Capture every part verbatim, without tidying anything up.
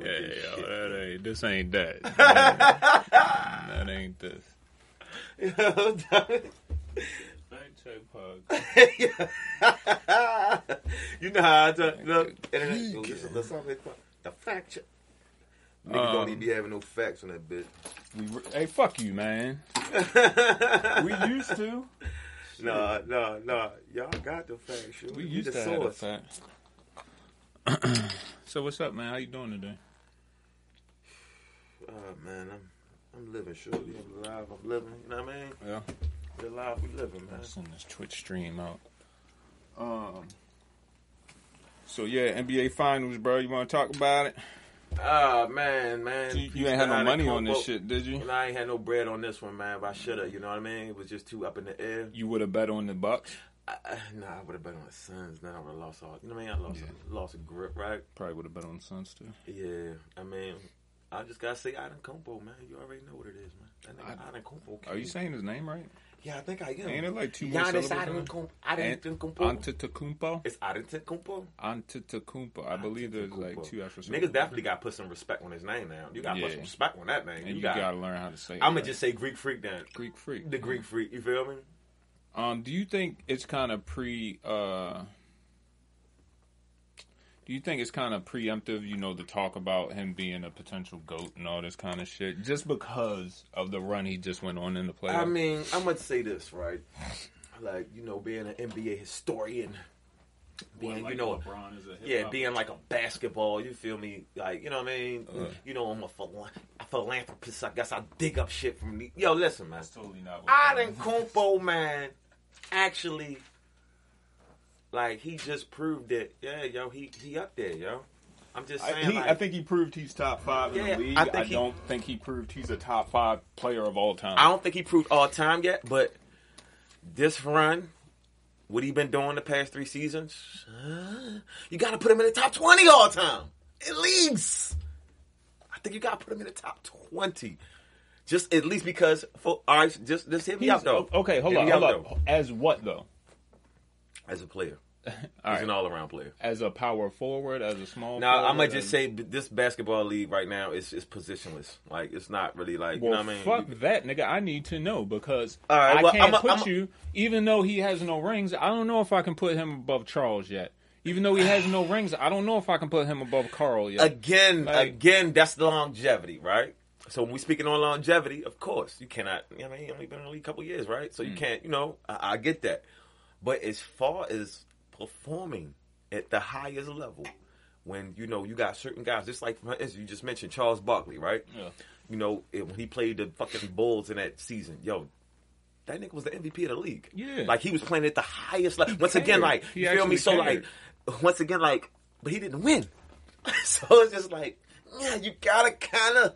Yeah, yo, that ain't, this ain't that. That ain't this. Yo, that check. You know how I talk. Look, internet, listen, listen, the fact check. Niggas um, don't even be having no facts on that bitch. We, hey, fuck you, man. We used to. Nah, nah, nah. Y'all got the facts. Sure. We, we used to have the facts. So what's up, man? How you doing today? Uh, man, I'm I'm living. Surely I'm alive. I'm living. You know what I mean? Yeah. We're alive. We living, man. Let's send this Twitch stream out. Um. So yeah, N B A Finals, bro. You want to talk about it? Ah, uh, man, man. So you, you ain't had no money on this shit, did you? And I ain't had no bread on this one, man. But I should have. You know what I mean? It was just too up in the air. You would have bet on the Bucks. I, nah, I would have bet on the Suns. Nah, I would have lost all. You know what I mean? I lost, yeah. a, lost a grip, right? Probably would have bet on the Suns too. Yeah, I mean, I just gotta say Antetokounmpo, man. You already know what it is, man. That nigga Antetokounmpo. Are you saying his name right? Yeah, I think I am. Ain't it like two more syllables? Giannis Antetokounmpo. Antetokounmpo. It's Antetokounmpo. Antetokounmpo. I believe there's like two extra syllables. Niggas definitely got to put some respect on his name now. You got to yeah. put some respect on that name. And you, you got to learn how to say it. I'm going right? to just say Greek Freak then. Greek Freak. The Greek Freak. You feel me? Um, do you think it's kind of pre... Uh, do you think it's kind of preemptive, you know, to talk about him being a potential GOAT and all this kind of shit, just because of the run he just went on in the playoffs? I mean, I'm going to say this, right? Like, you know, being an N B A historian, being, well, like you know, LeBron is a yeah, being like a basketball, you feel me? Like, you know what I mean? Uh, you know, I'm a, phila- a philanthropist. I guess I dig up shit from the... Yo, listen, man. That's totally not what Antetokounmpo, man, actually... Like, he just proved that, yeah, yo, he, he up there, yo. I'm just saying, I, he, like... I think he proved he's top five yeah, in the league. I, think I he, don't think he proved he's a top five player of all time. I don't think he proved all time yet, but this run, what he been doing the past three seasons, uh, you got to put him in the top twenty all time. At least. I think you got to put him in the top twenty. Just at least because, for, all right, just, just hit me he's, out, though. Okay, hold hit on, hold out, on. Though. As what, though? As a player. He's right. an all-around player. As a power forward, as a small now, forward. Now, I might just say this basketball league right now is, is positionless. Like, it's not really like, well, you know what I mean? Fuck you, that, nigga. I need to know because right, I well, can't I'm a, put I'm a, you, even though he has no rings, I don't know if I can put him above Charles yet. Even though he has no rings, I don't know if I can put him above Carl yet. Again, like, again, that's the longevity, right? So when we're speaking on longevity, of course, you cannot, you know what I mean? Only been in the league a couple years, right? So you mm. can't, you know, I, I get that. But as far as performing at the highest level, when, you know, you got certain guys, just like, for instance, you just mentioned Charles Barkley, right? Yeah. You know, it, when he played the fucking Bulls in that season, yo, that nigga was the M V P of the league. Yeah. Like, he was playing at the highest level. He once cared. Again, like, he you feel me? So, cared. like, once again, like, but he didn't win. So it's just like, yeah, you gotta kind of,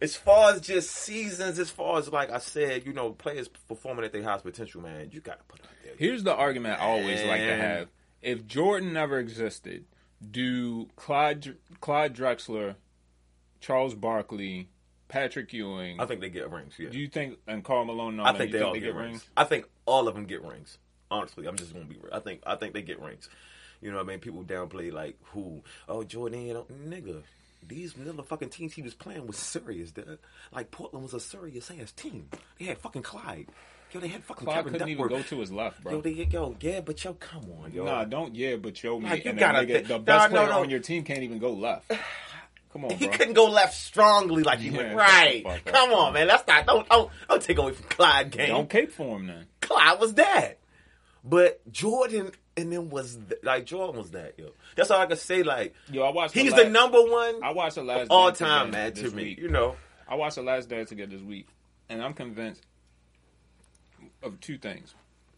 as far as just seasons, as far as, like I said, you know, players performing at their highest potential, man, you got to put it out there. Here's the argument I always like to have. If Jordan never existed, do Clyde Clyde Drexler, Charles Barkley, Patrick Ewing... I think they get rings, yeah. Do you think... And Karl Malone... No, I think they think all they get, get rings. rings. I think all of them get rings. Honestly, I'm just going to be real. I think, I think they get rings. You know what I mean? People downplay, like, who? Oh, Jordan, you know, nigga... These motherfucking teams he was playing was serious, dude. Like, Portland was a serious-ass team. They had fucking Clyde. Yo, they had fucking Clyde Kevin couldn't Duckworth. Even go to his left, bro. Yo, they, yo, yeah, but yo, come on, yo. Nah, don't yeah, but yo, man. Like, you and gotta, nigga, th- the best no, player no, no. on your team can't even go left. Come on, bro. He couldn't go left strongly like he yeah, went right. Come on, man. That's not, don't, don't, don't take away from Clyde game. Don't cape for him, then. Clyde was that. But Jordan... And then was th- like Jordan was that yo. That's all I could say. Like yo, I watched. He's the, last, the number one. I watched the last all time man to me. Week. You know, I watched the Last Dance together this week, and I'm convinced of two things.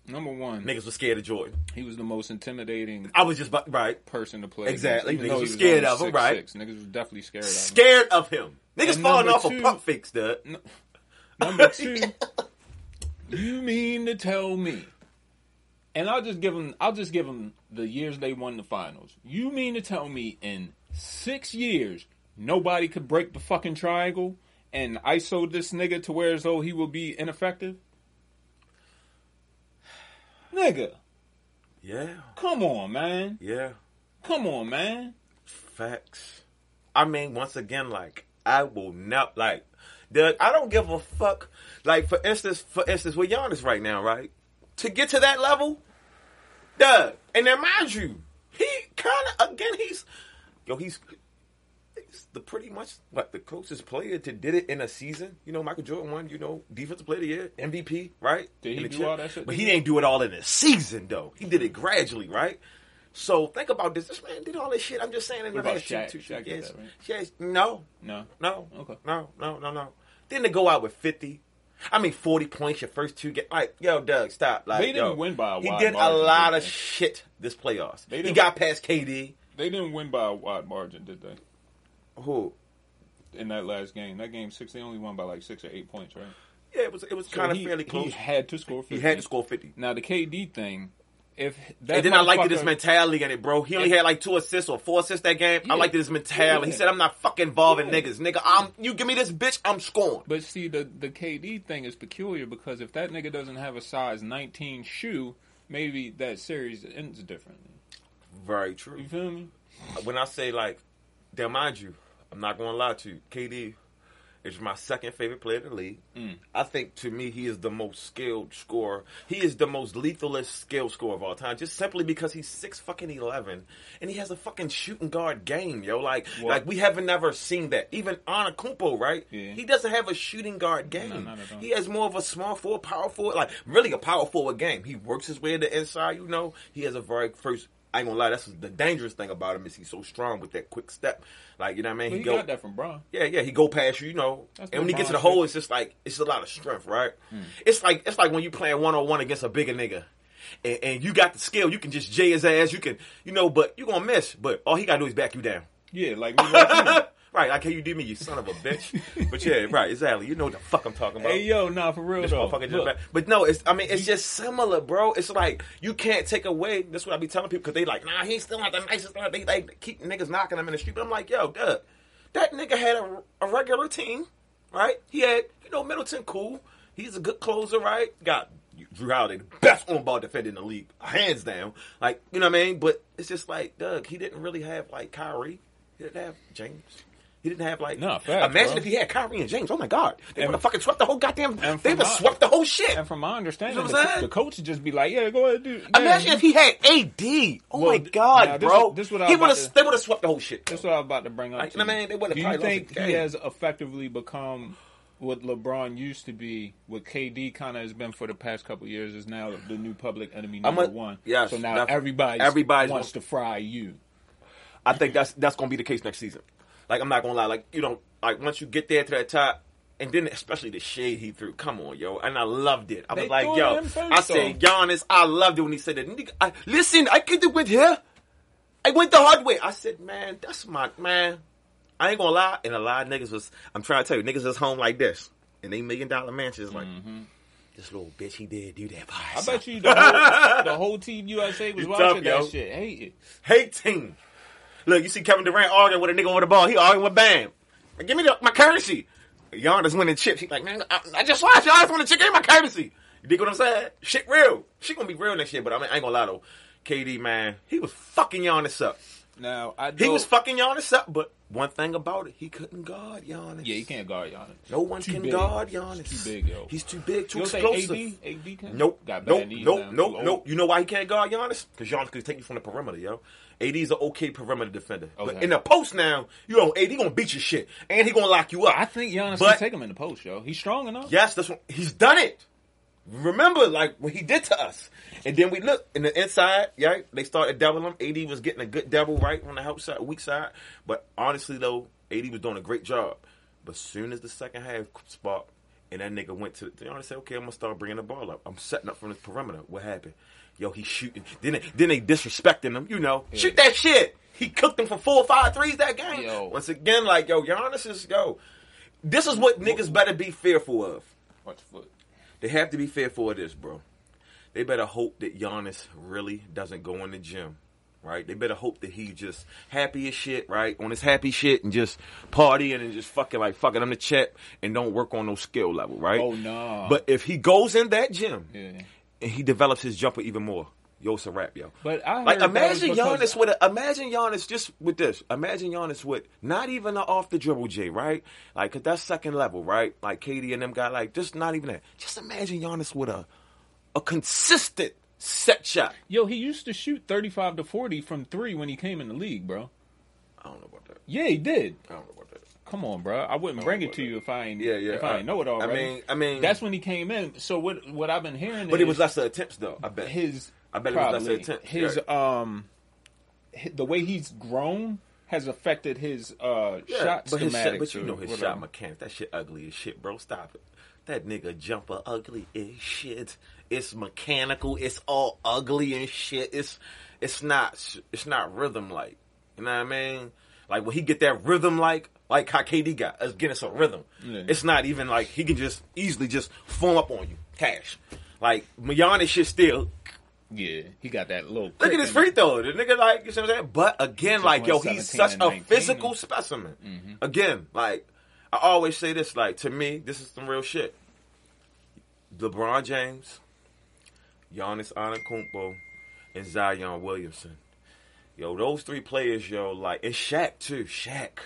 Number one, niggas was scared of Jordan. He was the most intimidating. I was just right person to play exactly. Against, niggas was scared of him. Right, six. Niggas was definitely scared of him. Scared of him. Niggas and falling off two, a pump fix, dude. No, number two, you mean to tell me? And I'll just give them. I'll just give them the years they won the finals. You mean to tell me in six years nobody could break the fucking triangle and I S O this nigga to where as though he will be ineffective, nigga? Yeah. Come on, man. Yeah. Come on, man. Facts. I mean, once again, like, I will not, like, the, I don't give a fuck. Like, for instance, for instance, with Giannis right now, right? To get to that level, duh. And then mind you, he kind of, again, he's, yo, he's, he's the pretty much, like, the closest player to did it in a season. You know, Michael Jordan won, you know, defensive player of the year, M V P, right? Did he do all that shit? But he didn't do it all in a season, though. He did it gradually, right? So, think about this. This man did all this shit. I'm just saying. In what the about Shaq? Two, two, Shaq yes. that, right? Yes. No. No. No. Okay. No, no, no, no. Then to go out with fifty. I mean, forty points your first two games. Like, yo, Doug, stop. Like, they didn't yo, win by a wide margin. He did a lot of shit this playoffs. He got past K D. They didn't win by a wide margin, did they? Who? In that last game. That game six, they only won by like six or eight points, right? Yeah, it was It was so kind of fairly close. He had to score fifty. He had to score fifty. Now, the K D thing. If that and then I liked his mentality in it, bro. He only if, had like two assists or four assists that game. Yeah, I liked his mentality. Yeah. He said, I'm not fucking involving yeah. niggas. Nigga, I'm, you give me this bitch, I'm scoring. But see, the, the K D thing is peculiar because if that nigga doesn't have a size nineteen shoe, maybe that series ends differently. Very true. You feel me? When I say, like, then mind you, I'm not going to lie to you. K D is my second favorite player in the league. Mm. I think, to me, he is the most skilled scorer. He is the most lethalest skilled scorer of all time, just simply because he's six fucking eleven, and he has a fucking shooting guard game, yo. Like, what? Like we haven't never seen that. Even Antetokounmpo, right? Yeah. He doesn't have a shooting guard game. No, not at all. He has more of a small forward, power forward, like, really a power forward game. He works his way to the inside, you know. He has a very first... I ain't gonna lie, that's the dangerous thing about him is he's so strong with that quick step. Like, you know what I mean? Well, he, he go, got that from Bron. Yeah, yeah, he go past you, you know. That's and when he gets to the hole, it's just like, it's a lot of strength, right? Mm. It's like it's like when you playing one-on-one against a bigger nigga. And, and you got the skill, you can just jay his ass, you can, you know, but you gonna miss. But all he gotta do is back you down. Yeah, like me like right, like how you did me, you son of a bitch. But yeah, right, exactly. You know what the fuck I'm talking about. Hey, yo, nah, for real, this though. Motherfucker just back. But no, it's I mean, it's just similar, bro. It's like, you can't take away, that's what I be telling people, because they like, nah, he's still not the nicest thing. They, they keep niggas knocking him in the street. But I'm like, yo, Doug, that nigga had a, a regular team, right? He had, you know, Middleton, cool. He's a good closer, right? Got Drew Holiday, the best on-ball defender in the league, hands down. Like, you know what I mean? But it's just like, Doug, he didn't really have, like, Kyrie. He didn't have James. He didn't have, like... No, facts, imagine bro. If he had Kyrie and James. Oh, my God. They would have fucking swept the whole goddamn... They would have swept the whole shit. And from my understanding, you know the, the coach would just be like, yeah, go ahead, dude. Yeah. Imagine if he had A D. Oh, well, my God, this, bro. This, this he to, they would have swept the whole shit. That's what I was about to bring up like, to you. Man, they would have Do you think he has effectively become what LeBron used to be, what K D kind of has been for the past couple of years, is now the new public enemy number a, one? Yes. So now everybody wants one. To fry you. I think that's that's going to be the case next season. Like, I'm not going to lie, like, you know, like, once you get there to that top, and then especially the shade he threw, come on, yo, and I loved it. I was they like, yo, I said, Giannis, I loved it when he said that. I, listen, I could do it here. I went the hard way. I said, man, that's my, man, I ain't going to lie, and a lot of niggas was, I'm trying to tell you, niggas was home like this, and they million dollar mansions like, mm-hmm. This little bitch, he did do that by himself. I bet you the whole, the whole Team U S A was you watching tough, that yo. Shit. Hate it. Hate team. Look, you see Kevin Durant arguing with a nigga over the ball. He arguing with Bam. Like, give me the, my courtesy. Giannis winning chips. He's like, man, I, I just watched Giannis win the chip. Give me my courtesy. You dig what I'm saying? Shit real. She gonna be real next year, but I, mean, I ain't gonna lie, though. K D, man, he was fucking Giannis up. Now, I don't... He was fucking Giannis up, but one thing about it, he couldn't guard Giannis. Yeah, he can't guard Giannis. No one can big. guard Giannis. He's too big, yo. He's too big, too you explosive. A D? A D nope. Got bad nope, knees nope, now. nope, nope. You know why he can't guard Giannis? Because Giannis could take you from the perimeter, yo. A D's an okay perimeter defender. Okay. But in the post now, you know, A D gonna beat your shit. And he gonna lock you up. I think Giannis but, can take him in the post, yo. He's strong enough. Yes, that's what, he's done it. Remember, like, what he did to us. And then we look, in the inside, yeah, they started doubling him. A D was getting a good double, right, on the help side, weak side. But honestly, though, A D was doing a great job. But soon as the second half sparked, and that nigga went to, they honestly said, okay, I'm gonna start bringing the ball up. I'm setting up from this perimeter. What happened? Yo, he's shooting. Then they, then they disrespecting him, you know. Yeah. Shoot that shit. He cooked him for four or five threes that game. Yo. Once again, like, yo, Giannis is, yo. This is what niggas better be fearful of. Watch foot. They have to be fearful of this, bro. They better hope that Giannis really doesn't go in the gym, right? They better hope that he just happy as shit, right? On his happy shit and just partying and just fucking like fucking him the check and don't work on no skill level, right? Oh, no. Nah. But if he goes in that gym yeah. and he develops his jumper even more, Yosa rap, yo. But I like imagine Giannis with a, imagine Giannis just with this. Imagine Giannis with not even an off the dribble J, right? Like, cause that's second level, right? Like K D and them guy, like just not even that. Just imagine Giannis with a a consistent set shot. Yo, he used to shoot thirty-five to forty from three when he came in the league, bro. I don't know about that. Yeah, he did. I don't know about that. Come on, bro. I wouldn't I bring it to that. you if I ain't yeah, yeah, if I, I ain't know it already. I mean, I mean, that's when he came in. So what? What I've been hearing, but is it was less of attempts though. I bet his. I bet Probably. it was less his right. um, his, the way he's grown has affected his uh yeah, shot but schematics. His, but you know his whatever. shot mechanics. That shit ugly as shit, bro. Stop it. That nigga jumper ugly as shit. It's mechanical. It's all ugly and shit. It's it's not it's not rhythm like. You know what I mean? Like when he get that rhythm like like how K D got. Again, it's a rhythm. Yeah. It's not even like he can just easily just form up on you. Cash. Like Giannis shit still. Yeah, he got that little. Look at his free throw. The nigga, like, you see what I'm saying? But again, like, yo, he's such a physical specimen. Mm-hmm. Again, like, I always say this, like, to me, this is some real shit. LeBron James, Giannis Antetokounmpo, and Zion Williamson. Yo, those three players, yo, like, and Shaq, too. Shaq.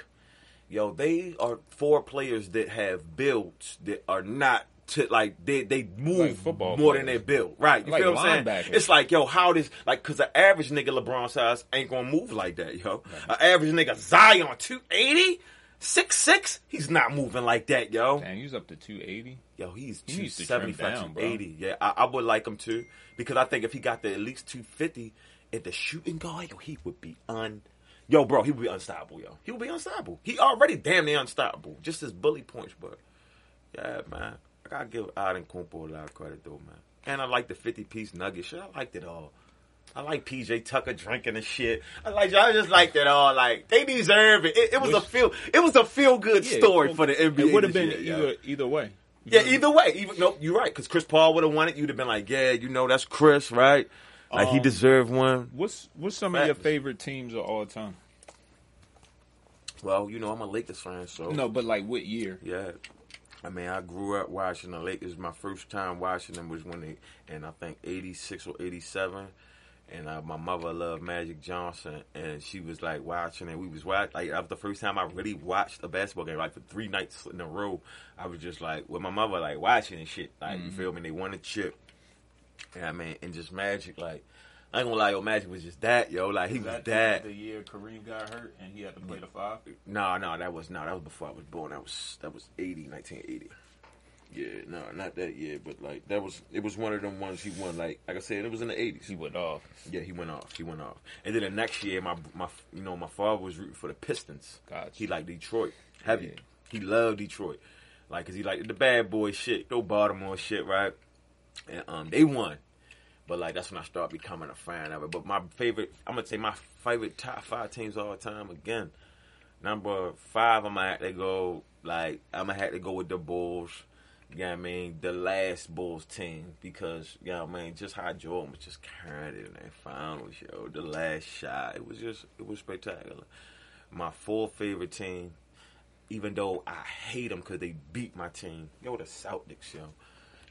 Yo, they are four players that have builds that are not. To, like they they move like more players. than they build, right? You like feel what I'm saying? It's like, yo, how this like because an average nigga LeBron size ain't gonna move like that, yo. Right. An average nigga Zion two eighty, six six, he's not moving like that, yo. Damn, he's up to two eighty. Yo, he's he two seventy-five, two eighty. Yeah, I, I would like him too because I think if he got to at least two fifty at the shooting guard, yo, he would be un. Yo, bro, he would be unstoppable, yo. He would be unstoppable. He already damn near unstoppable. Just his bully points, but yeah, man. I give Antetokounmpo a lot of credit, though, man. And I like the fifty-piece nugget shit. I liked it all. I like P J Tucker drinking and shit. I like, I just liked it all. Like they deserve it. It, it was Which, a feel. It was a feel-good yeah, story was, for the N B A. It would have been shit, either yeah. either way. You yeah, either way. Even nope, you're right. Because Chris Paul would have won it. You'd have been like, yeah, you know, that's Chris, right? Like um, he deserved one. What's What's some Practice. of your favorite teams of all time? Well, you know, I'm a Lakers fan, so no, but like what year? Yeah. I mean, I grew up watching the Lakers. My first time watching them was when they, and I think eighty-six or eighty-seven. And I, my mother loved Magic Johnson, and she was like watching, and we was watching. Like, that was the first time I really watched a basketball game. Like for three nights in a row, I was just like with my mother, like watching and shit. Like mm-hmm. you feel me? And they won a chip, and I mean, and just Magic, like. I ain't gonna lie, yo, Magic was just that, yo. Like, he was that. that. The year Kareem got hurt and he had to play the five? No, no, that was, no, that was before I was born. That was, that was eighty, nineteen eighty. Yeah, no, not that year, but like, that was, it was one of them ones he won, like, like I said, it was in the eighties. He went off. Yeah, he went off, he went off. And then the next year, my, my, you know, my father was rooting for the Pistons. Gotcha. He liked Detroit, heavy. Yeah. He loved Detroit. Like, cause he liked the bad boy shit, no Baltimore shit, right? And, um, they won. But, like, that's when I started becoming a fan of it. But my favorite, I'm going to say my favorite top five teams of all time, again, number five, I'm going to have to go, like, I'm going to have to go with the Bulls. You know what I mean? The last Bulls team. Because, you know what I mean? Just how Jordan was just carrying it in that finals, yo. The last shot. It was just, it was spectacular. My fourth favorite team, even though I hate them because they beat my team. Yo, the Celtics, yo.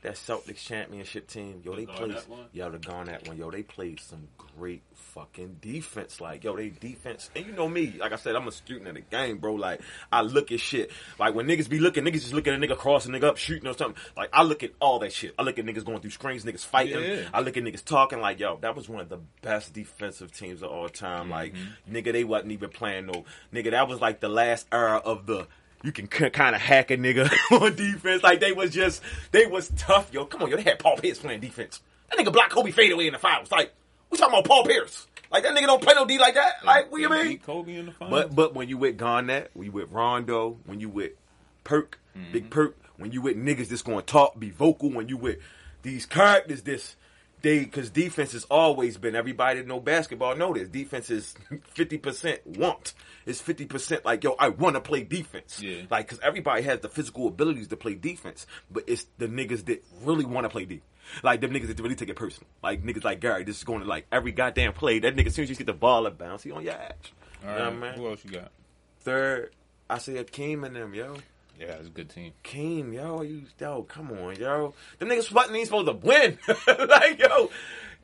That Celtics championship team, yo, they played, yo, the Garnett one, yo, they played some great fucking defense. Like, yo, they defense, and you know me, like I said, I'm a student of the game, bro. Like, I look at shit. Like, when niggas be looking, niggas just look at a nigga crossing a nigga up, shooting or something. Like, I look at all that shit. I look at niggas going through screens, niggas fighting. Yeah. I look at niggas talking, like, yo, that was one of the best defensive teams of all time. Mm-hmm. Like, nigga, they wasn't even playing no, nigga, that was like the last era of the, you can c- kind of hack a nigga on defense. Like, they was just, they was tough. Yo, come on, yo, they had Paul Pierce playing defense. That nigga blocked Kobe fadeaway in the finals. Like, we talking about Paul Pierce. Like, that nigga don't play no D like that. Like, what do you mean? Kobe in the finals. But, but when you with Garnett, when you with Rondo, when you with Perk, mm-hmm. Big Perk, when you with niggas that's going to talk, be vocal, when you with these characters that's, they, cause defense has always been, everybody that know basketball know this. Defense is fifty percent want. It's fifty percent like, yo, I want to play defense. Yeah. Like, cause everybody has the physical abilities to play defense, but it's the niggas that really want to play D. Like, them niggas that really take it personal. Like, niggas like Gary, this is going to like every goddamn play. That nigga, as soon as you get the ball up, bounce, he on your ass. All right. You know what I mean? Who else you got? Third, I say Akeem and them, yo. Yeah, it's a good team. Keem, yo, you, yo, come on, yo. Them niggas fucking ain't supposed to win. Like, yo,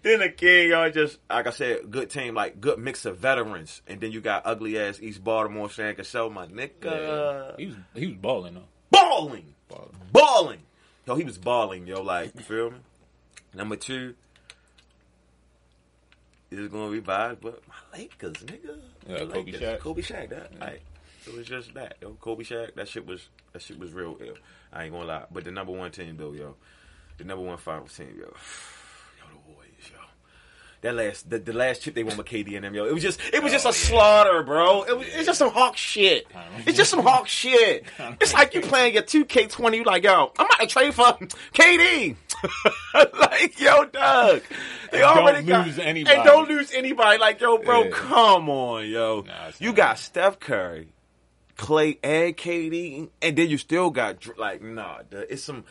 Then again, y'all just, like I said, good team, like good mix of veterans. And then you got ugly ass East Baltimore Shaq Cassell, my nigga. Yeah. He was he was balling though. Balling, balling, balling. Yo, he was balling, yo. Like, you feel me? Number two, it's gonna be vibes, but my Lakers, nigga. Yeah, Kobe Lakers. Shaq, Kobe Shaq, that. Yeah. Like, it was just that, yo. Kobe Shaq, that shit was that shit was real. Yo. I ain't gonna lie, but the number one team though, yo, the number one final team, yo. That last, the, the last chip they won with K D and them, yo. It was just, it was oh, just a yeah. slaughter, bro. It was, it's just some Hawk shit. It's just some Hawk shit. It's like you playing your two K twenty, you like, yo, I'm about to trade for K D. Like, yo, Doug. They and already don't got, lose anybody. And don't lose anybody. Like, yo, bro, yeah. come on, yo. Nah, you got right. Steph Curry, Klay, and K D, and then you still got, like, nah, duh. It's some...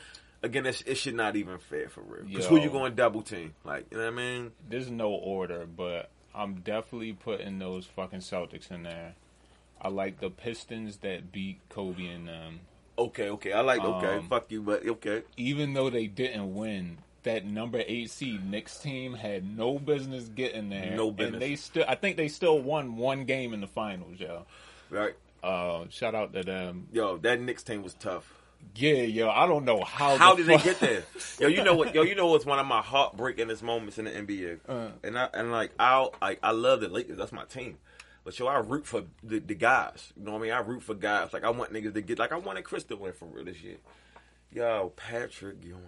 Again, it should not even fair for real. Because who you going to double team? Like, you know what I mean? There's no order, but I'm definitely putting those fucking Celtics in there. I like the Pistons that beat Kobe and them. Okay, okay. I like, okay. Um, fuck you, but okay. Even though they didn't win, that number eight seed Knicks team had no business getting there. No business. And they still, I think they still won one game in the finals, yo. Right. Uh, shout out to them. Yo, that Knicks team was tough. Yeah, yo, I don't know how. How the did fuck. They get there? Yo, you know what? Yo, you know what's one of my heartbreakingest moments in the N B A, uh, and I and like I like I love the Lakers. That's my team, but yo, I root for the, the guys. You know what I mean? I root for guys. Like I want niggas to get. Like I wanted Chris to win for real this year. Yo, Patrick Ewing.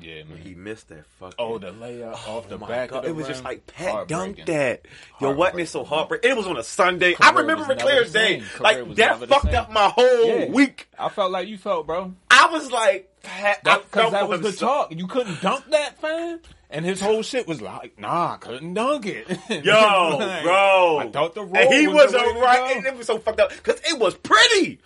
Yo, yeah, man. He missed that fucking. Oh, the layup oh, off the back. God. Of the it was rim. Just like Pat dunked that. Yo, wasn't it so heartbreaking? It was on a Sunday. Career I remember it clear as day. Like that fucked up my whole yeah. week. I felt like you felt, bro. I was like, Pat, that, I felt that was him. The talk. You couldn't dunk that, fam? And his whole shit was like, nah, I couldn't dunk it. Yo, like, bro. I thought the roll and he was alright. It was so fucked up because it was pretty.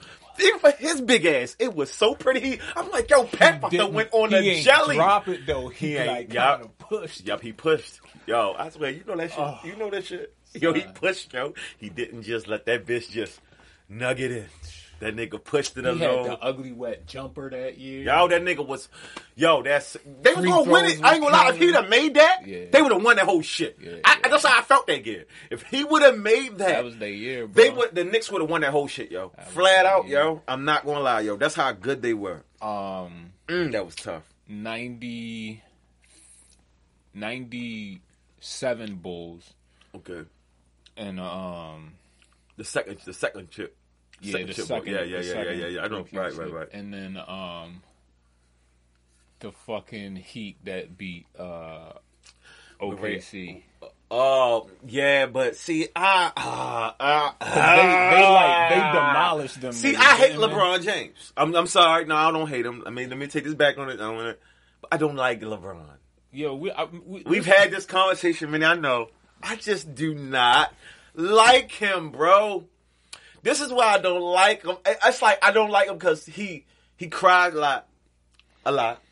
Even for his big ass, it was so pretty. I'm like, yo, Pat went on the jelly. Drop it though. He, he ain't like, kind of pushed. Yup, he pushed. Yo, I swear, you know that shit. Oh, you know that shit. Yo, son. He pushed. Yo, he didn't just let that bitch just nugget in. That nigga pushed it he alone. He had the ugly wet jumper that year. Yo, that nigga was. Yo, that's they was gonna win it. I ain't gonna lie. If he'd have made that, yeah. they would have won that whole shit. Yeah, I, yeah. That's how I felt that year. If he would have made that, that was their year. Bro. They would. The Knicks would have won that whole shit, yo. That Flat out, year. Yo. I'm not gonna lie, yo. That's how good they were. Um, mm, that was tough. ninety, ninety-seven Bulls. Okay. And um, the second, the second chip. Yeah, second the chip second, yeah, yeah, the yeah, second yeah, yeah, yeah. I know, right, right, right. And then um, the fucking Heat that beat uh, O K C. Oh yeah, but see, I ah ah they, they like they demolished them. See, I hate LeBron James. I'm I'm sorry, no, I don't hate him. I mean, let me take this back on it. I don't, I don't like LeBron. Yo, we, I, we we've had this conversation, man. I know. I just do not like him, bro. This is why I don't like him. It's like I don't like him because he he cried a lot, a lot.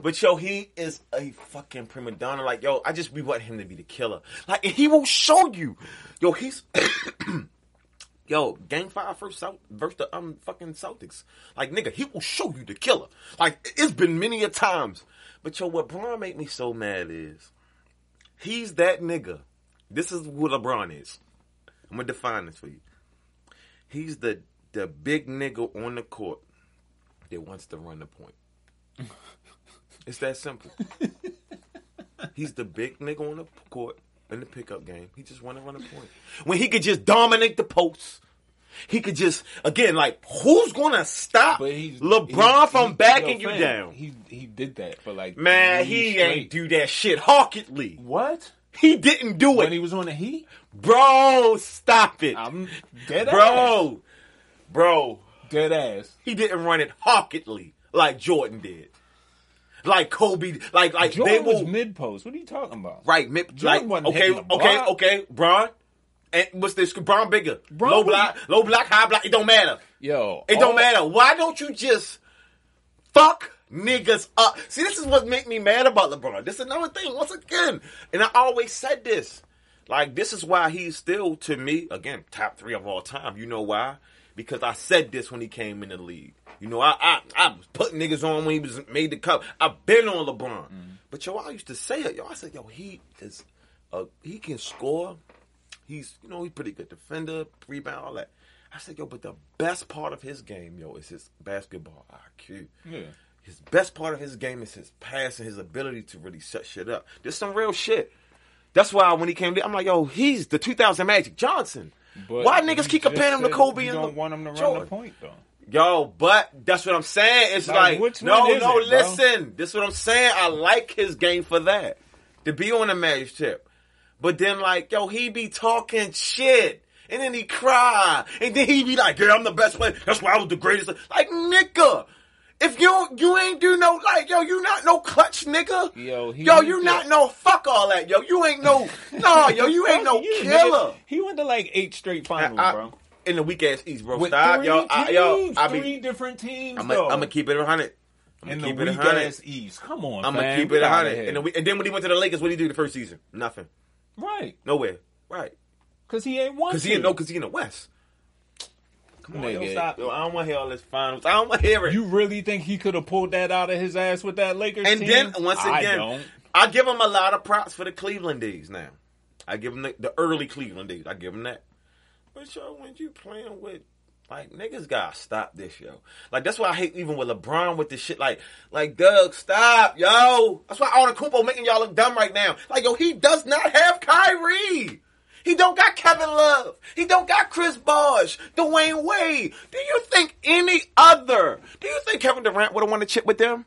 But yo, he is a fucking prima donna. Like yo, I just we want him to be the killer. Like and he will show you. Yo, he's yo Game Five first South versus the um fucking Celtics. Like nigga, he will show you the killer. Like it's been many a times. But yo, what Bron made me so mad is he's that nigga. This is what LeBron is. I'm gonna define this for you. He's the the big nigga on the court that wants to run the point. It's that simple. He's the big nigga on the court in the pickup game. He just want to run the point. When he could just dominate the post. He could just, again, like, who's going to stop LeBron he's, from he's, backing yo, you fam, down? He he did that for like man, he straight. Ain't do that shit. Hawkingly. What? He didn't do it. When he was on the Heat? Bro, stop it. I'm dead bro, ass. Bro. Dead ass. He didn't run it hawkingly like Jordan did. Like Kobe. Like, like Jordan they was will, mid-post. What are you talking about? Right. Mid, Jordan like, wasn't okay, okay, okay, okay. Bron. And what's this? Bron bigger. Bron low block, low block, high block. It don't matter. Yo. It don't matter. Why don't you just fuck niggas up? See, this is what make me mad about LeBron. This is another thing. Once again, and I always said this. Like, this is why he's still, to me, again, top three of all time. You know why? Because I said this when he came in the league. You know, I I, I was putting niggas on when he was made the cut. I've been on LeBron. Mm-hmm. But yo, I used to say it, yo. I said, yo, he is, uh, he can score. He's, you know, he's pretty good defender, rebound, all that. I said, yo, but the best part of his game, yo, is his basketball I Q. Yeah. His best part of his game is his pass and his ability to really set shit up. There's some real shit. That's why when he came there, I'm like, yo, he's the two thousand Magic Johnson. But why niggas keep comparing him to Kobe and LeBron? You don't want him to run the point, though. Yo, but that's what I'm saying. It's like, like no, no, it, listen. Bro? This is what I'm saying. I like his game for that. To be on a marriage tip. But then, like, yo, he be talking shit. And then he cry. And then he be like, yeah, I'm the best player. That's why I was the greatest. Like, nigga. If you you ain't do no, like, yo, you not no clutch, nigga. Yo, he yo you to, not no, fuck all that, yo. You ain't no, no, yo, you ain't no you, killer. Nigga. He went to, like, eight straight finals, I, I, bro. In the weak-ass East, bro. With Stop, three yo. I, yo I be, three different teams, I'm going to keep it one hundred. I'm in gonna the weak-ass East. Come on, I'm going to keep it one hundred. And, the, and then when he went to the Lakers, what did he do the first season? Nothing. Right. Nowhere. Right. Because he ain't won. Because he, no, he in the West. Come on, yo, stop. Yo, I don't want to hear all this finals. I don't want to hear it. You really think he could have pulled that out of his ass with that Lakers and team? And then, once again, I, don't. I give him a lot of props for the Cleveland days now. I give him the, the early Cleveland days. I give him that. But, yo, when you playing with, like, niggas gotta stop this, yo. Like, that's why I hate even with LeBron with this shit. Like, like, Doug, stop, yo. That's why Antetokounmpo making y'all look dumb right now. Like, yo, he does not have Kyrie. He don't got Kevin Love. He don't got Chris Bosh, Dwayne Wade. Do you think any other? Do you think Kevin Durant would have won a chip with them?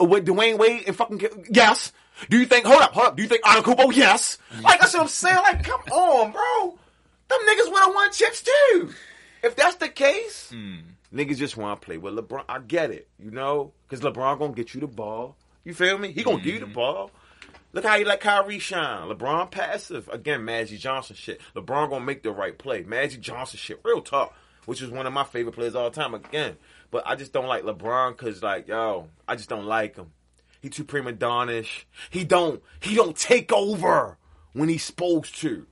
Or with Dwayne Wade and fucking Kevin? Yes. Do you think, hold up, hold up. Do you think Antetokounmpo? Yes. Like, that's what I'm saying. Like, come on, bro. Them niggas would have won chips too. If that's the case, mm. niggas just want to play with LeBron. I get it, you know? Because LeBron going to get you the ball. You feel me? He going to mm. give you the ball. Look how he let Kyrie shine. LeBron passive. Again, Magic Johnson shit. LeBron gonna make the right play. Magic Johnson shit. Real talk. Which is one of my favorite players all the time. Again. But I just don't like LeBron because, like, yo, I just don't like him. He too prima donnish. He don't. He don't take over when he's supposed to.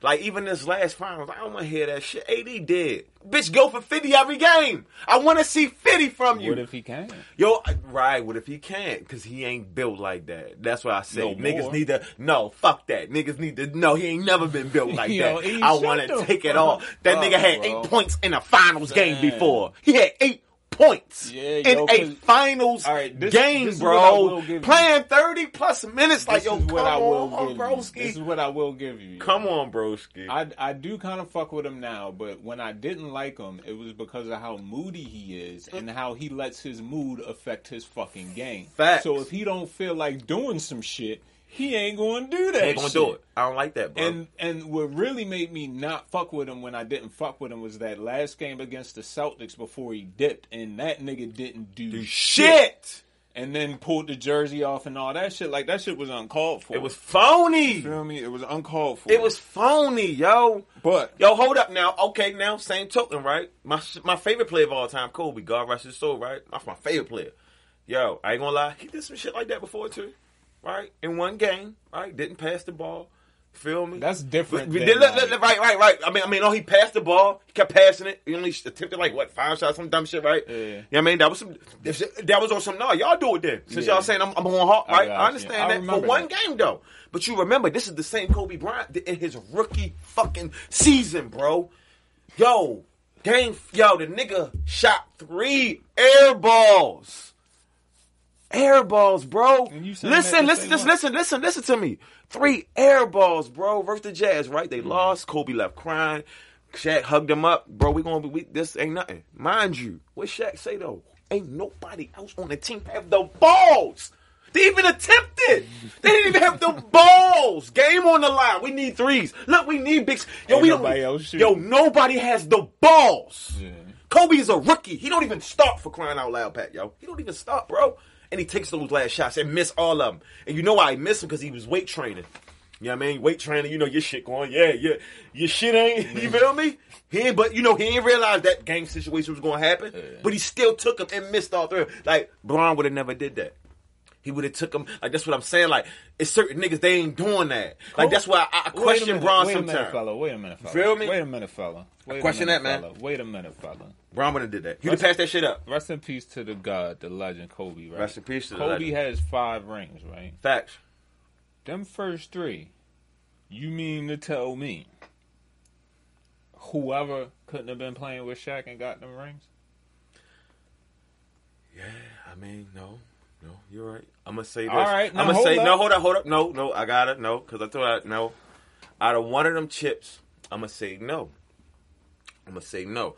Like, even this last finals, I don't want to hear that shit. A D did. Bitch, go for fifty every game. I want to see fifty from you. What if he can't? Yo, right, what if he can't? Because he ain't built like that. That's what I say. No niggas more. Need to, no, fuck that. Niggas need to, no, he ain't never been built like yo, that. I want to take it off. That oh, nigga had bro. eight points in a finals Damn. game before. He had eight points yeah, in yo, a finals right, this, game, this bro. Playing thirty plus minutes, like, this yo, come on, broski. This is what I will give you. Come on, broski. I, I do kind of fuck with him now, but when I didn't like him, it was because of how moody he is and how he lets his mood affect his fucking game. Facts. So if he don't feel like doing some shit, he ain't going to do that. He ain't going to do it. I don't like that, bro. And and what really made me not fuck with him when I didn't fuck with him was that last game against the Celtics before he dipped, and that nigga didn't do, do shit. shit. And then pulled the jersey off and all that shit. Like, that shit was uncalled for. It was phony. You feel me? It was uncalled for. It was phony, yo. But. Yo, hold up now. Okay, now, same token, right? My my favorite player of all time, Kobe. God rest his soul, right? That's my favorite player. Yo, I ain't going to lie. He did some shit like that before, too. Right? In one game, right? Didn't pass the ball. Feel me? That's different. Than, like, right, right, right. I mean, I mean, oh, he passed the ball. He kept passing it. He only attempted, like, what, five shots, some dumb shit, right? Yeah. You know what I mean? That was some, that was on some, no, y'all do it then. Since yeah. y'all saying I'm, I'm on hard, right? I, I understand I that. For that. One game, though. But you remember, this is the same Kobe Bryant in his rookie fucking season, bro. Yo, game, yo, the nigga shot three air balls. Air balls, bro. Listen, listen, listen, listen, listen, listen, listen to me. Three air balls, bro, versus the Jazz, right? They mm-hmm. lost. Kobe left crying. Shaq hugged him up. Bro, we going to be, we, this ain't nothing. Mind you, what Shaq say, though? Ain't nobody else on the team have the balls. They even attempted. They didn't even have the balls. Game on the line. We need threes. Look, we need bigs. Yo, ain't we nobody don't, else yo, nobody has the balls. Yeah. Kobe is a rookie. He don't even start for crying out loud, Pat, yo. He don't even start, bro. And he takes those last shots and miss all of them. And you know why I miss him? Because he was weight training. You know what I mean? Weight training, you know your shit going, yeah, yeah. Your shit ain't, you feel me? He ain't, but, you know, he didn't realize that game situation was going to happen. Yeah. But he still took him and missed all three. Like, Bron would have never did that. He would have took him. Like, that's what I'm saying. Like, it's certain niggas, they ain't doing that. Like, that's why I, I question Bron sometimes. Wait a minute, fella. Wait a minute, fella. Feel me? Wait a minute, fella. Wait I question minute, that, man. Fella. Wait a minute, fella. Bron would have did that. You would have passed that shit up. Rest in peace to the God, the legend, Kobe, right? Rest in peace to Kobe the legend. Kobe has five rings, right? Facts. Them first three, you mean to tell me whoever couldn't have been playing with Shaq and got them rings? Yeah, I mean, no. No, you're right. I'm going to say this. All right, now I'm going to say, up. no, hold up, hold up. No, no, I got to, no, because I thought, I, no. Out of one of them chips, I'm going to say no. I'm going to say no.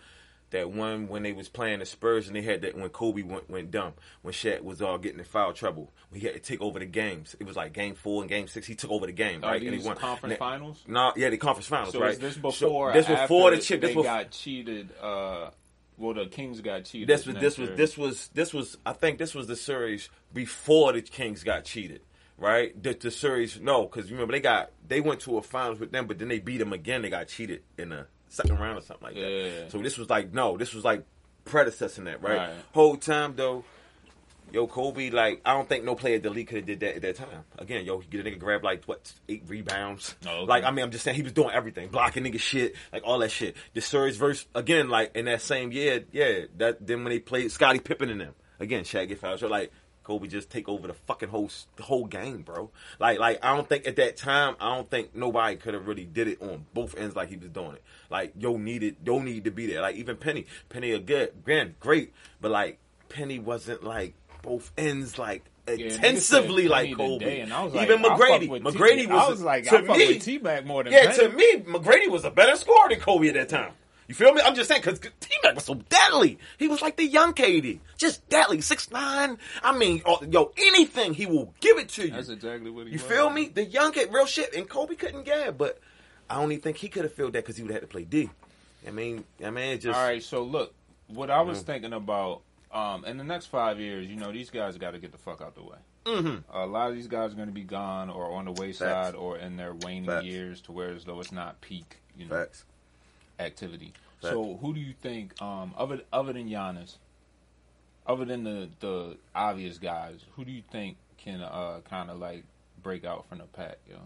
That one when they was playing the Spurs and they had that, when Kobe went, went dumb, when Shaq was all getting in foul trouble, when he had to take over the games. It was like game four and game six. He took over the game, right? These and he won. Conference now, finals? No, nah, yeah, the conference finals, so right? So this before, so this after before the chip, they this was, got cheated, uh... Well, the Kings got cheated. This was this was this was this was I think this was the series before the Kings got cheated, right? The, the series no, because remember they got they went to a finals with them, but then they beat them again. They got cheated in the second round or something like that. Yeah, yeah, yeah. So this was like no, this was like predecessing that, right? right? Whole time though, yo Kobe, like I don't think no player at the league could have did that at that time. Again, yo, get a nigga grab like what eight rebounds. Oh, okay. Like I mean, I'm just saying he was doing everything, blocking nigga shit, like all that shit. The series verse again, like in that same year, yeah. That then when they played Scottie Pippen and them again, Shaq get fouled. So like Kobe just take over the fucking whole the whole game, bro. Like like I don't think at that time, I don't think nobody could have really did it on both ends like he was doing it. Like yo needed yo need to be there. Like even Penny, Penny a good again, great, but like Penny wasn't like. Both ends like yeah, intensively like Kobe. And I was like, even McGrady. McGrady was I was like, to I fuck me, with T-Mac more than yeah. Penny. To me, McGrady was a better scorer than Kobe at that time. You feel me? I'm just saying because T-Mac was so deadly. He was like the young K D, just deadly, six nine. I mean, yo, anything he will give it to you. That's exactly what he. You was. Feel me? The young K, real shit, and Kobe couldn't get. But I only think he could have filled that because he would have had to play D. I mean, I mean, it just all right. So look, what I was you know, thinking about. Um, in the next five years, you know, these guys got to get the fuck out the way. Mm-hmm. A lot of these guys are going to be gone or on the wayside Facts. Or in their waning Facts. Years to where as though it's not peak, you know, Facts. Activity. Facts. So who do you think, um, other other than Giannis, other than the, the obvious guys, who do you think can uh, kind of like break out from the pack, yo?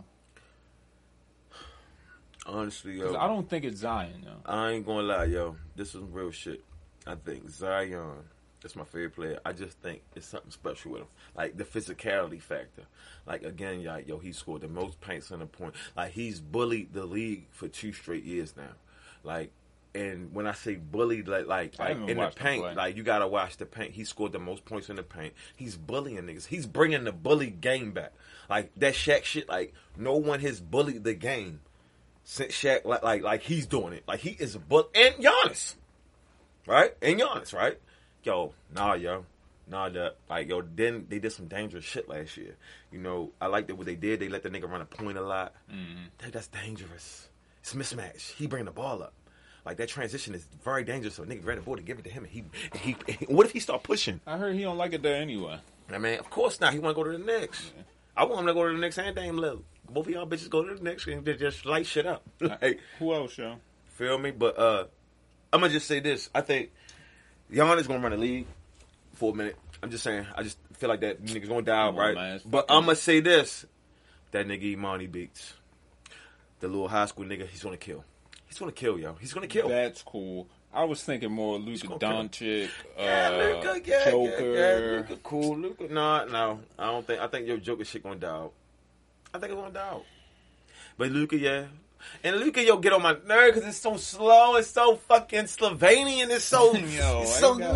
Honestly, yo. Because I don't think it's Zion, yo. I ain't going to lie, yo. This is real shit. I think Zion... That's my favorite player. I just think it's something special with him. Like, the physicality factor. Like, again, y'all, yo, he scored the most points on the point. Like, he's bullied the league for two straight years now. Like, and when I say bullied, like, like, like in the paint, like, you got to watch the paint. He scored the most points in the paint. He's bullying niggas. He's bringing the bully game back. Like, that Shaq shit, like, no one has bullied the game since Shaq, like, like, like he's doing it. Like, he is a bully. And Giannis. Right? And Giannis, right? Yo, nah, yo, nah, that like, yo, then they did some dangerous shit last year. You know, I liked what they did. They let the nigga run a point a lot. Mm-hmm. That, that's dangerous. It's a mismatch. He bring the ball up. Like, that transition is very dangerous. So, nigga, grab the ball to give it to him. And he, and he, and he, what if he start pushing? I heard he don't like it there anyway. I mean, of course not. He want to go to the Knicks. Yeah. I want him to go to the Knicks and Dame Lil. Both of y'all bitches go to the Knicks and just light shit up. Like, who else, yo? Feel me? But uh, I'm going to just say this. I think... Giannis gonna run the league for a minute. I'm just saying. I just feel like that nigga's gonna die out, right? Man, but I'm gonna say this: that nigga Imani Beats, the little high school nigga, he's gonna kill. He's gonna kill, yo. He's gonna kill. That's cool. I was thinking more Luka Doncic, uh, yeah, Luka, yeah, Joker. Yeah, yeah, Luka, cool, Luka. Nah, no, I don't think. I think your Joker shit gonna die out. I think it's gonna die out. But Luka, yeah. And Luka, yo, get on my nerve because it's so slow. It's so fucking Slovenian. It's so, yo, it's so, yeah.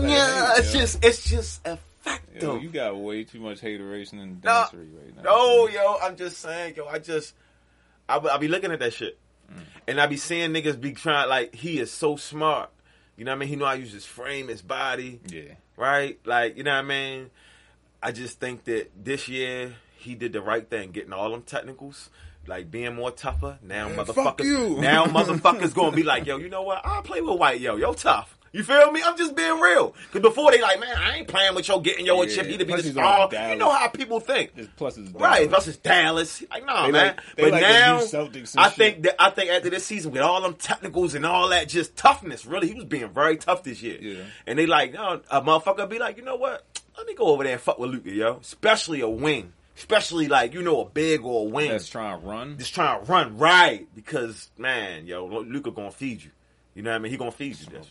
Hate, it's yo. just, it's just effective. Yo, you got way too much hateration and dancery no, right now. No, yo, I'm just saying, yo, I just, I, I be looking at that shit, mm. and I be seeing niggas be trying like he is so smart. You know what I mean? He know how to use his frame, his body. Yeah. Right. Like you know what I mean? I just think that this year he did the right thing, getting all them technicals. Like, being more tougher. Now, Man, motherfuckers. Now, motherfuckers gonna be like, yo, you know what? I'll play with white, yo. Yo, tough. You feel me? I'm just being real. Because before they like, man, I ain't playing with yo getting yo a yeah, chip. You to be this all. You know how people think. It's plus it's Dallas. Right. Plus it's Dallas. Like, no, nah, man. Like, but like now, I think that I think after this season, with all them technicals and all that, just toughness, really, he was being very tough this year. Yeah. And they like, no, a motherfucker be like, you know what? let me go over there and fuck with Luka, yo. Especially a wing. Especially, like, you know, a big or a wing. That's trying to run. Just trying to run, right. Because, man, yo, Luka going to feed you. You know what I mean? He going to feed you. This.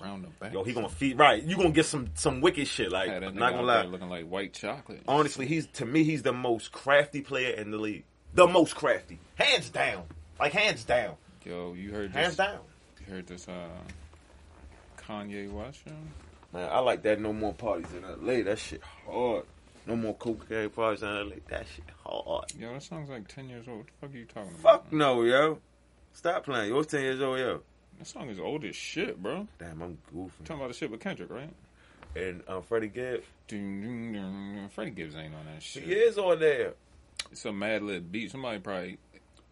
Yo, he going to feed. Right. You going to get some, some wicked shit. Like, I'm not going to lie. Looking like white chocolate. Honestly, he's to me, he's the most crafty player in the league. The most crafty. Hands down. Like, hands down. Yo, you heard hands this. Hands down. You heard this uh, Kanye West show? Man, I like that No More Parties in L A. That shit hard. No More Cocaine Parties in L A. That shit hard. Yo, that song's like ten years old. What the fuck are you talking about? Fuck no, yo. Stop playing. Yo, it's ten years old, yo. That song is old as shit, bro. Damn, I'm goofing. You're talking about the shit with Kendrick, right? And um, Freddie Gibbs. Freddie Gibbs ain't on that shit. He is on there. It's a mad little beat. Somebody probably...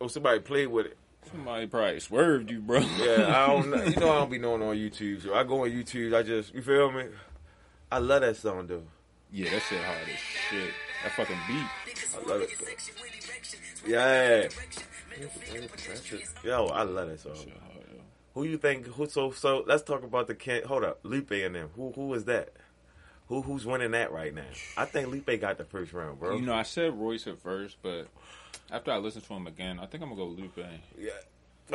Oh, somebody played with it. Somebody probably swerved you, bro. Yeah, I don't know. You know I don't be knowing on YouTube. So I go on YouTube. I just, you feel me? I love that song, though. Yeah, that shit hard as shit. That fucking beat. I love it. Though. Yeah. Yo, I love that song. That shit hard, yo. Who you think? Who so so? Let's talk about the Kent. Hold up, Lupe and them. Who who is that? Who who's winning that right now? I think Lupe got the first round, bro. You know, I said Royce at first, but. After I listen to him again, I think I'm going to go Lupe. Yeah.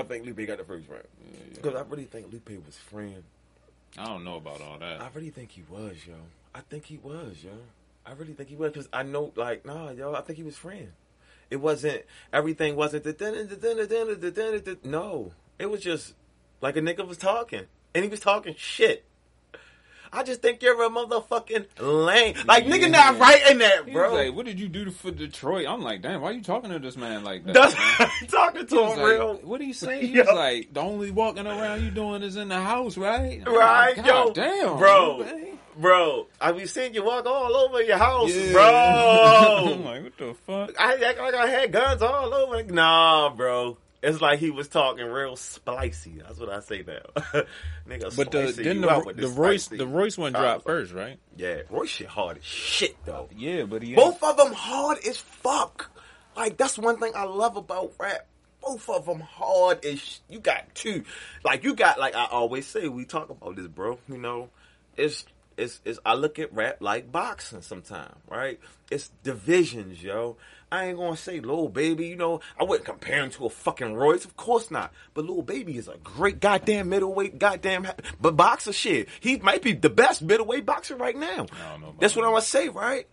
I think Lupe got the first round. Because yeah, yeah. I really think Lupe was friend. I don't know about all that. I really think he was, yo. I think he was, yo. I really think he was. Because I know, like, nah, yo, I think he was friend. It wasn't, everything wasn't, no. It was just like a nigga was talking. And he was talking shit. I just think you're a motherfucking lame. Like, yeah. Nigga not right in that, bro. He was like, what did you do for Detroit? I'm like, damn, why are you talking to this man like that? That's talking to him like, real. What do you say? He was like, the only walking around you doing is in the house, right? I'm right, like, yo. Damn, bro. Lupe. Bro, I be seeing you walk all over your house, yeah. Bro. I'm like, what the fuck? I act like I had guns all over. Nah, bro. It's like he was talking real spicy. That's what I say now. Nigga, but the, then the, the Royce, the Royce one dropped first, right? Yeah, Royce shit hard as shit though. Yeah, but he both has... of them hard as fuck. Like that's one thing I love about rap. Both of them hard as sh- you got two. Like you got like I always say, we talk about this, bro. You know, it's it's it's. I look at rap like boxing sometimes, right? It's divisions, yo. I ain't gonna say Lil Baby, you know, I wouldn't compare him to a fucking Royce, of course not. But Lil Baby is a great goddamn middleweight, goddamn but boxer shit. He might be the best middleweight boxer right now. I don't know. That's what I'm gonna say, right?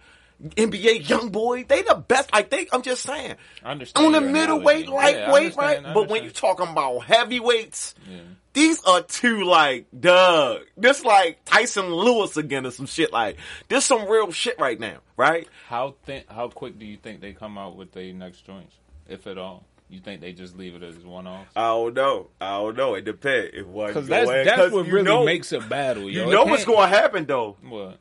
N B A young boy, they the best. Like they, I'm just saying. I understand. On the middleweight, lightweight, yeah, right? But when you talking about heavyweights, yeah. These are two like, duh. This like Tyson Lewis again or some shit. Like this, some real shit right now, right? How thin? How quick do you think they come out with their next joints, if at all? You think they just leave it as one off? I don't know. I don't know. It depends. If one because that's, that's what really know, makes a battle. Yo. You know what's gonna happen though. What?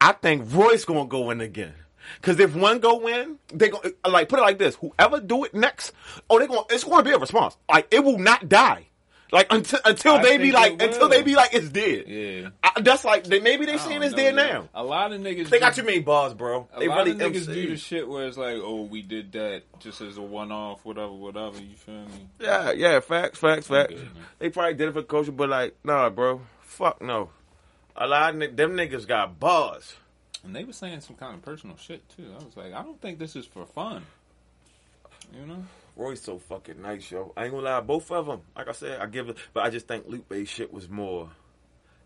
I think Royce gonna go in again, cause if one go in, they gonna like put it like this: whoever do it next, oh, they gonna it's gonna be a response. Like it will not die, like until until I they be like until they be like it's dead. Yeah, I, that's like they, maybe they seeing it's dead that. Now. A lot of niggas, they got too many bars, bro. They a lot really of niggas M C. Do the shit where it's like, oh, we did that just as a one off, whatever, whatever. You feel me? Yeah, yeah, facts, facts, facts. Good, they probably did it for culture, but like, nah, bro, fuck no. A lot of them niggas got bars. And they were saying some kind of personal shit, too. I was like, I don't think this is for fun. You know? Roy's so fucking nice, yo. I ain't gonna lie, both of them. Like I said, I give it. But I just think Lupe's shit was more...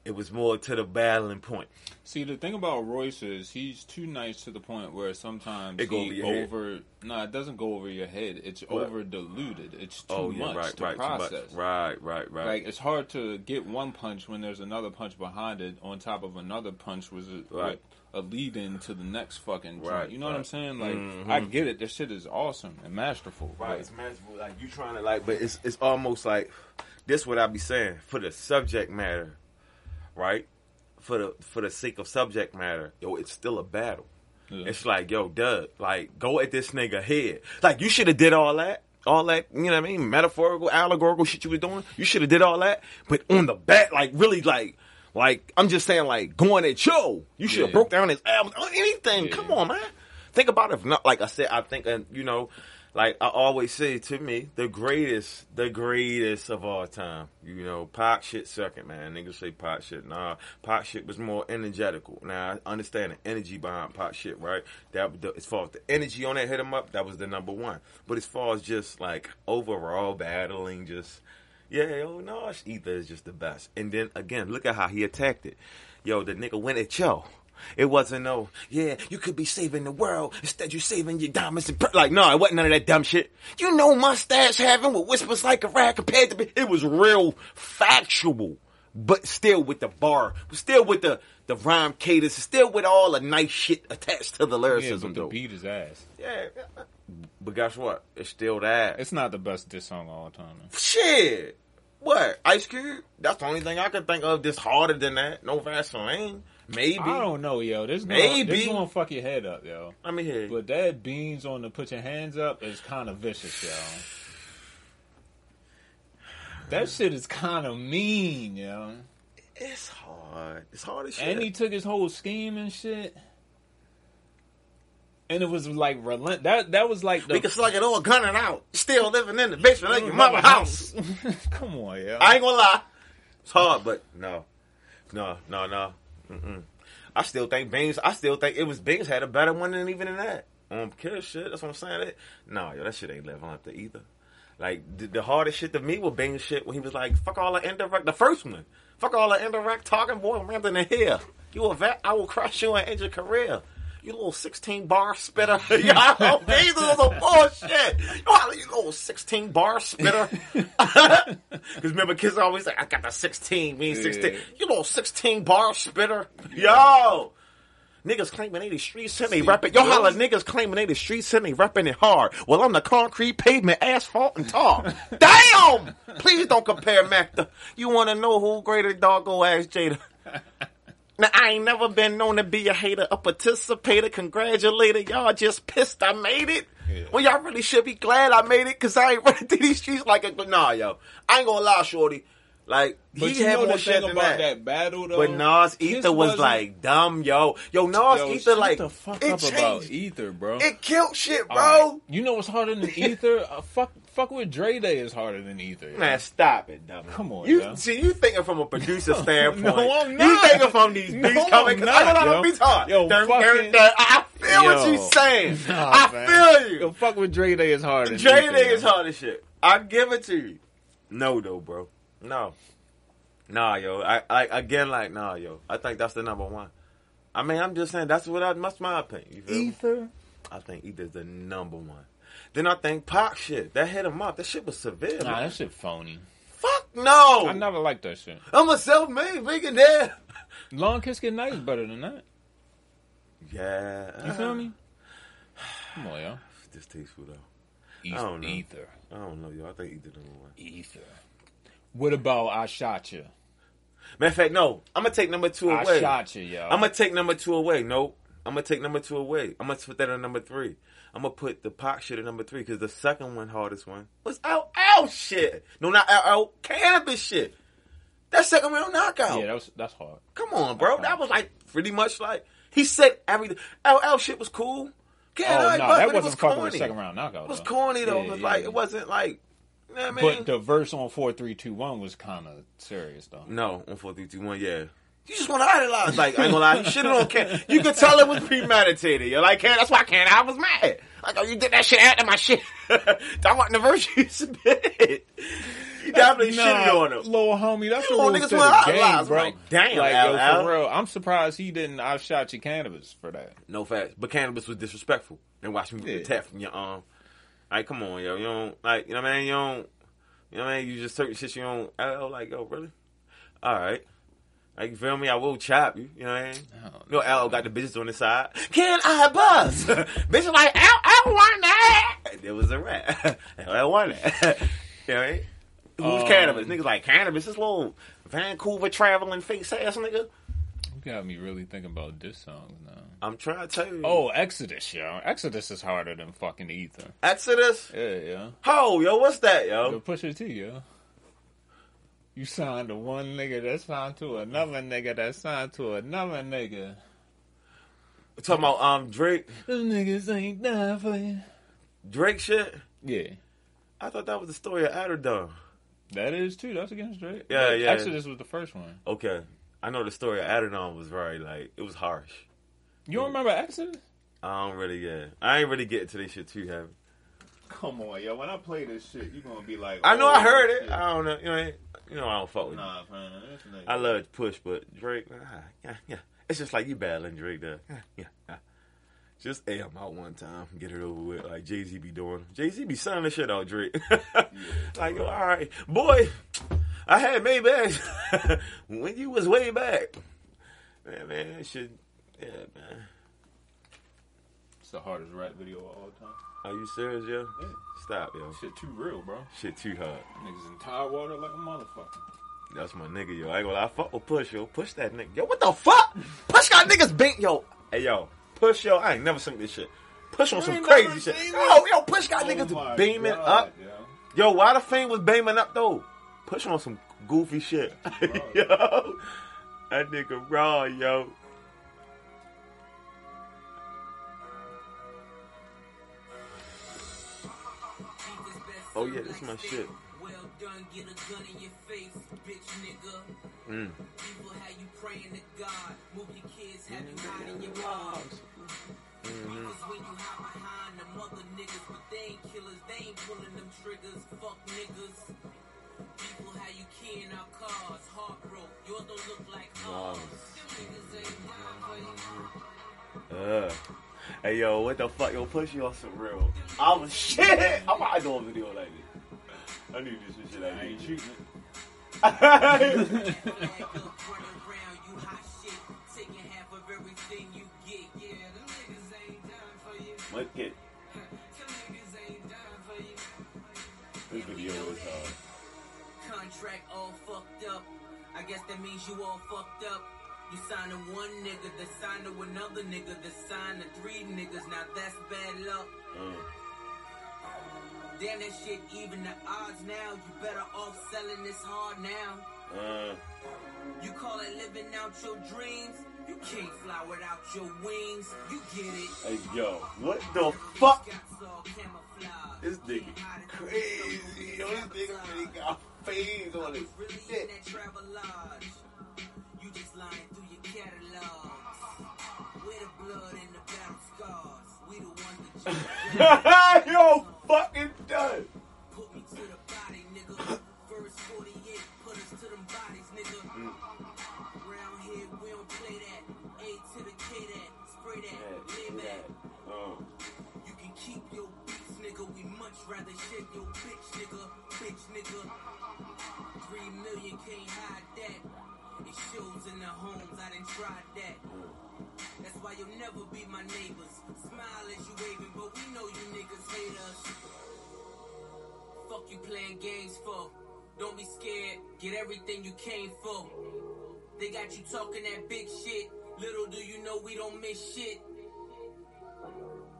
It was more to the battling point. See, the thing about Royce is he's too nice to the point where sometimes it he over... over no, nah, it doesn't go over your head. It's what? Over diluted. It's too oh, yeah, much right, to right, process. Much. Right, right, right. Like, it's hard to get one punch when there's another punch behind it on top of another punch was a, right. a lead-in to the next fucking joint. Right, you know right. what I'm saying? Like, mm-hmm. I get it. This shit is awesome and masterful. Right, like, it's masterful. Like, you trying to, like, but it's, it's almost like, this what I be saying, for the subject matter, right? For the for the sake of subject matter, yo, it's still a battle. Yeah. It's like, yo, Doug, like, go at this nigga head. Like, you should have did all that. All that, you know what I mean? Metaphorical, allegorical shit you were doing. You should have did all that. But on the back, like, really, like, like I'm just saying, like, going at yo. You should have yeah. broke down his album or anything. Yeah. Come on, man. Think about it. If not, like I said, I think, and you know, like I always say, to me, the greatest, the greatest of all time. You know, Pac shit second, man. Niggas say Pac shit. Nah, Pac shit was more energetical. Now, I understand the energy behind Pac shit, right? That the, as far as the energy on that hit him up, that was the number one. But as far as just, like, overall battling, just, yeah, oh, no, Ether is just the best. And then, again, look at how he attacked it. Yo, the nigga went at yo. It wasn't no, yeah, you could be saving the world. Instead, you saving your diamonds and... Per- like, no, it wasn't none of that dumb shit. You know my stats having with whispers like a rat compared to... Be- it was real factual, but still with the bar. Still with the, the rhyme cadence. Still with all the nice shit attached to the lyricism, yeah, but the beat is ass. Yeah. But guess what? It's still that. It's not the best diss song of all time. Man. Shit. What? Ice Cube? That's the only thing I can think of that's harder than that. No Vaseline. Maybe. I don't know, yo. This is going to fuck your head up, yo. Let me hear. But that Beans on the Put Your Hands Up is kind of vicious, yo. That shit is kind of mean, yo. It's hard. It's hard as shit. And he took his whole scheme and shit. And it was like relent. That that was like the- we can slug it all, gun it out. Still living in the basement like your mama house. Come on, yo. I ain't going to lie. It's hard, but no. No, no, no. Mm-mm. I still think Bings. I still think it was Bings had a better one than even in that. Um, Kiss shit. That's what I'm saying. That, nah, yo, that shit ain't living up to either. Like the, the hardest shit to me was Bings shit when he was like, "Fuck all the indirect." The first one. Fuck all the indirect talking, boy. Rather than here, you a vet. I will crush you and end your career. You little sixteen bar spitter. Yo, Bings was a bullshit. Yo, you little sixteen bar spitter. Because remember, kids always like, I got the sixteen, mean sixteen. Yeah. You little sixteen bar spitter. Yo. Niggas claiming they the streets and they repping. Yo, holla niggas claiming they the streets and they repping it hard. Well, I'm the concrete, pavement, asphalt, and tar. Damn! Please don't compare Mac to. You want to know who greater doggo ass Jada? Now, I ain't never been known to be a hater, a participator, congratulator. Y'all just pissed I made it. Yeah. Well, y'all really should be glad I made it, because I ain't running through these streets like it. But nah, yo. I ain't gonna lie, shorty. Like, but he had more shit than about that. that battle, though, but Nas Ether was wasn't... like dumb, yo. Yo, Nas yo, Ether, like, the fuck it up changed. About Ether, bro. It killed shit, bro. Right. You know what's harder than Ether? uh, fuck, fuck with Dre Day is harder than Ether. Yo. Man, stop it, dumb. Come on, you yo. See, you thinking from a producer standpoint. No, I'm not. You thinking from these beats no, coming? Because I don't know beats hard. Yo, dun, fucking... dun, dun. I feel yo. What you saying. Nah, I man. Feel you. Yo, fuck with Dre Day is harder. Dre Day is harder shit. I give it to you. No, though, bro. No. Nah, yo. I, I again, like, nah, yo. I think that's the number one. I mean, I'm just saying, that's what I, that's my opinion. You feel Ether? Me? I think Ether's the number one. Then I think Pac shit. That hit him up. That shit was severe. Nah, man. That shit phony. Fuck no. I never liked that shit. I'm a self-made millionaire. Long Kiss Get Night is better than that. Yeah. You feel me? Come on, yo. It's distasteful, though. East, I don't know. Ether. I don't know, yo. I think Ether's the number one. Ether. What about I Shot You? Matter of fact, no. I'm going to take number two away. I Shot You, yo. I'm going to take number two away. Nope. I'm going to take number two away. I'm going to put that at number three. I'm going to put the Pac shit at number three because the second one, hardest one, was L L shit. No, not L L. Cannabis shit. That second one, knockout. Yeah, that was, that's hard. Come on, bro. Okay. That was like pretty much like, he said everything. L L shit was cool. Yeah, oh, no, nah, that wasn't was fucking with the second round knockout. It was though. Corny, though. Yeah, yeah, like, yeah. It wasn't like... You know what I mean? But the verse on four three two one was kind of serious, though. No, on four three two one, yeah. You just want to idolize. Like, I ain't gonna lie. You shit on Ken. You could tell it was premeditated. You're like, Ken, that's why Ken, I was mad. Like, oh, you did that shit after my shit. I want the verse you submitted. You definitely nah, shitted on him. Little homie, that's you a little to the game, bro. Like, damn, like, yo, L L. For real, I'm surprised he didn't I Shot Your Cannabis for that. No facts. But Cannabis was disrespectful. Then watch me yeah. tap from your arm. Like, come on, yo. You don't, like, you know what I mean? You don't, you know what I mean? You just certain shit you don't, I don't like, yo, really? All right. Like, you feel me? I will chop you. You know what I mean? No, Al got the bitches on the side. Can I buzz? Bitches like, Al, I want that. It was a rap. I want that. You know what I mean? Who's um, Cannabis? Niggas like, Cannabis? This little Vancouver traveling face ass nigga. Got me really thinking about diss songs now. I'm trying to tell you. Oh, Exodus, yo. Exodus is harder than fucking Ether. Exodus? Yeah, yeah. Ho, yo, what's that, yo? Yo, Pusha T, yo. You signed to one nigga that's signed to another nigga that's signed to another nigga. We're talking about um Drake. Those niggas ain't dying for you. Drake shit? Yeah. I thought that was the story of Adderdown. That is, too. That's against Drake. Yeah, like, yeah. Actually, this was the first one. Okay. I know the story of Adderdown was very, like, it was harsh. You don't remember Accident? I don't really, yeah. I ain't really getting to this shit too heavy. Come on, yo. When I play this shit, you're going to be like... I know oh, I heard it. Shit. I don't know. You know, you know I don't fuck with nah, you. Nah, man. I love Push, but Drake, nah, yeah, yeah. It's just like you battling Drake, though. Yeah, yeah, yeah. Just air hey, him out one time, get it over with, like Jay-Z be doing. Jay-Z be signing shit out, Drake. Like, yo, all right. Boy, I had Maybach when you was way back. Man, man, that shit, yeah, man. It's the hardest rap video of all time. Are you serious, yo? Yeah. Stop, yo. Shit too real, bro. Shit too hard. Niggas in tire water like a motherfucker. That's my nigga, yo. I ain't gonna lie, fuck with Push, yo. Push that nigga. Yo, what the fuck? Push got niggas bent, yo. Hey, yo. Push, yo, I ain't never seen this shit. Push on you some crazy shit. Yo, yo, Push got oh niggas beaming God, up. Yo. yo, why the fame was beaming up, though? Push on some goofy shit. Yo, that nigga raw, yo. Oh, yeah, this is my shit. Well done, get a gun in your face, bitch nigga. Mm. People, how you praying to God. Move your kids, have you hiding your moms. Niggas, when you hide behind the mother niggas, but they ain't killers, they ain't pulling them triggers. Fuck niggas. People, how you keying our cars. Heartbroken, yours don't look like ours. Them niggas ain't mine, boy. Hey, yo, what the fuck? Yo, Push, you on some real. I was shit. I'm about to do a video like this. I need this shit like this. I ain't cheating. Look at this video is hard. Contract all fucked up. I guess that means you all fucked up. You signed to one nigga, then signed to another nigga, then signed to three niggas. Now that's bad luck. Mm. Damn that shit, even the odds now. You better off selling this hard now. Uh, you call it living out your dreams. You can't fly without your wings. You get it. Hey, yo, what the fuck? This nigga crazy. Yo, this nigga really got fades on his shit. You just lying through your catalogs. We're the blood and the battle scars. We the ones that you yo, fucking done. Put me to the body, nigga. First forty-eight, put us to them bodies, nigga. Mm. Round here, we don't play that. A to the K that. Spray that. Lay that. Oh. You can keep your beats, nigga. We much rather shit your bitch, nigga. Bitch, nigga. Three million can't hide that. It shows in the homes. I done tried that. That's why you'll never be my neighbors. Smile as you waving, but we know you niggas hate us. Fuck you playing games for. Don't be scared. Get everything you came for. They got you talking that big shit. Little do you know we don't miss shit.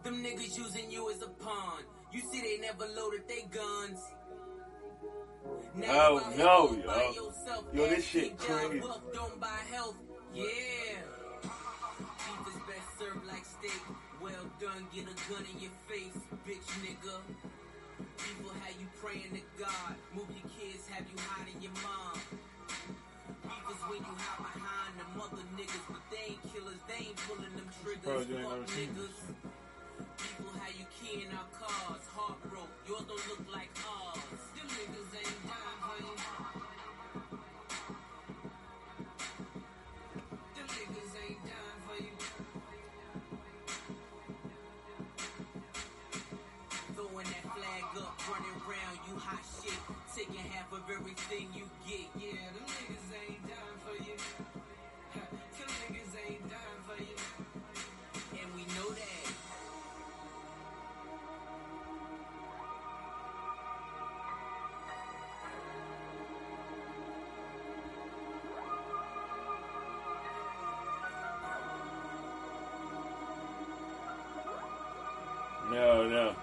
Them niggas using you as a pawn. You see they never loaded their guns. Now oh no, yo. Yo, this shit crazy. Don't buy health. Yeah. Beef is best served like steak. Well done, get a gun in your face, bitch nigga. People, how you praying to God. Move your kids, have you hiding your mom. Beef is when you hide behind the mother niggas, but they ain't killers, they ain't pulling them triggers. Fuck niggas. People, how you keying our cars. Heartbroken, yours don't look like ours. Them niggas ain't dying, honey. Everything you get, yeah, them niggas ain't dying for you. Them niggas ain't dying for you. And we know that. No, no.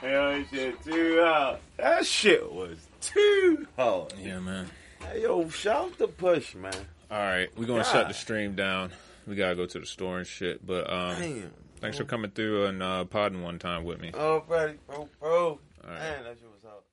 Hell shit, too hard. That shit was too hard. Yeah, man. Hey, yo, shout out to Push, man. All right, we're going to shut the stream down. We got to go to the store and shit. But um, damn. Thanks for coming through and uh, podding one time with me. Oh, buddy. Bro, bro. All right. Man, that shit was hot.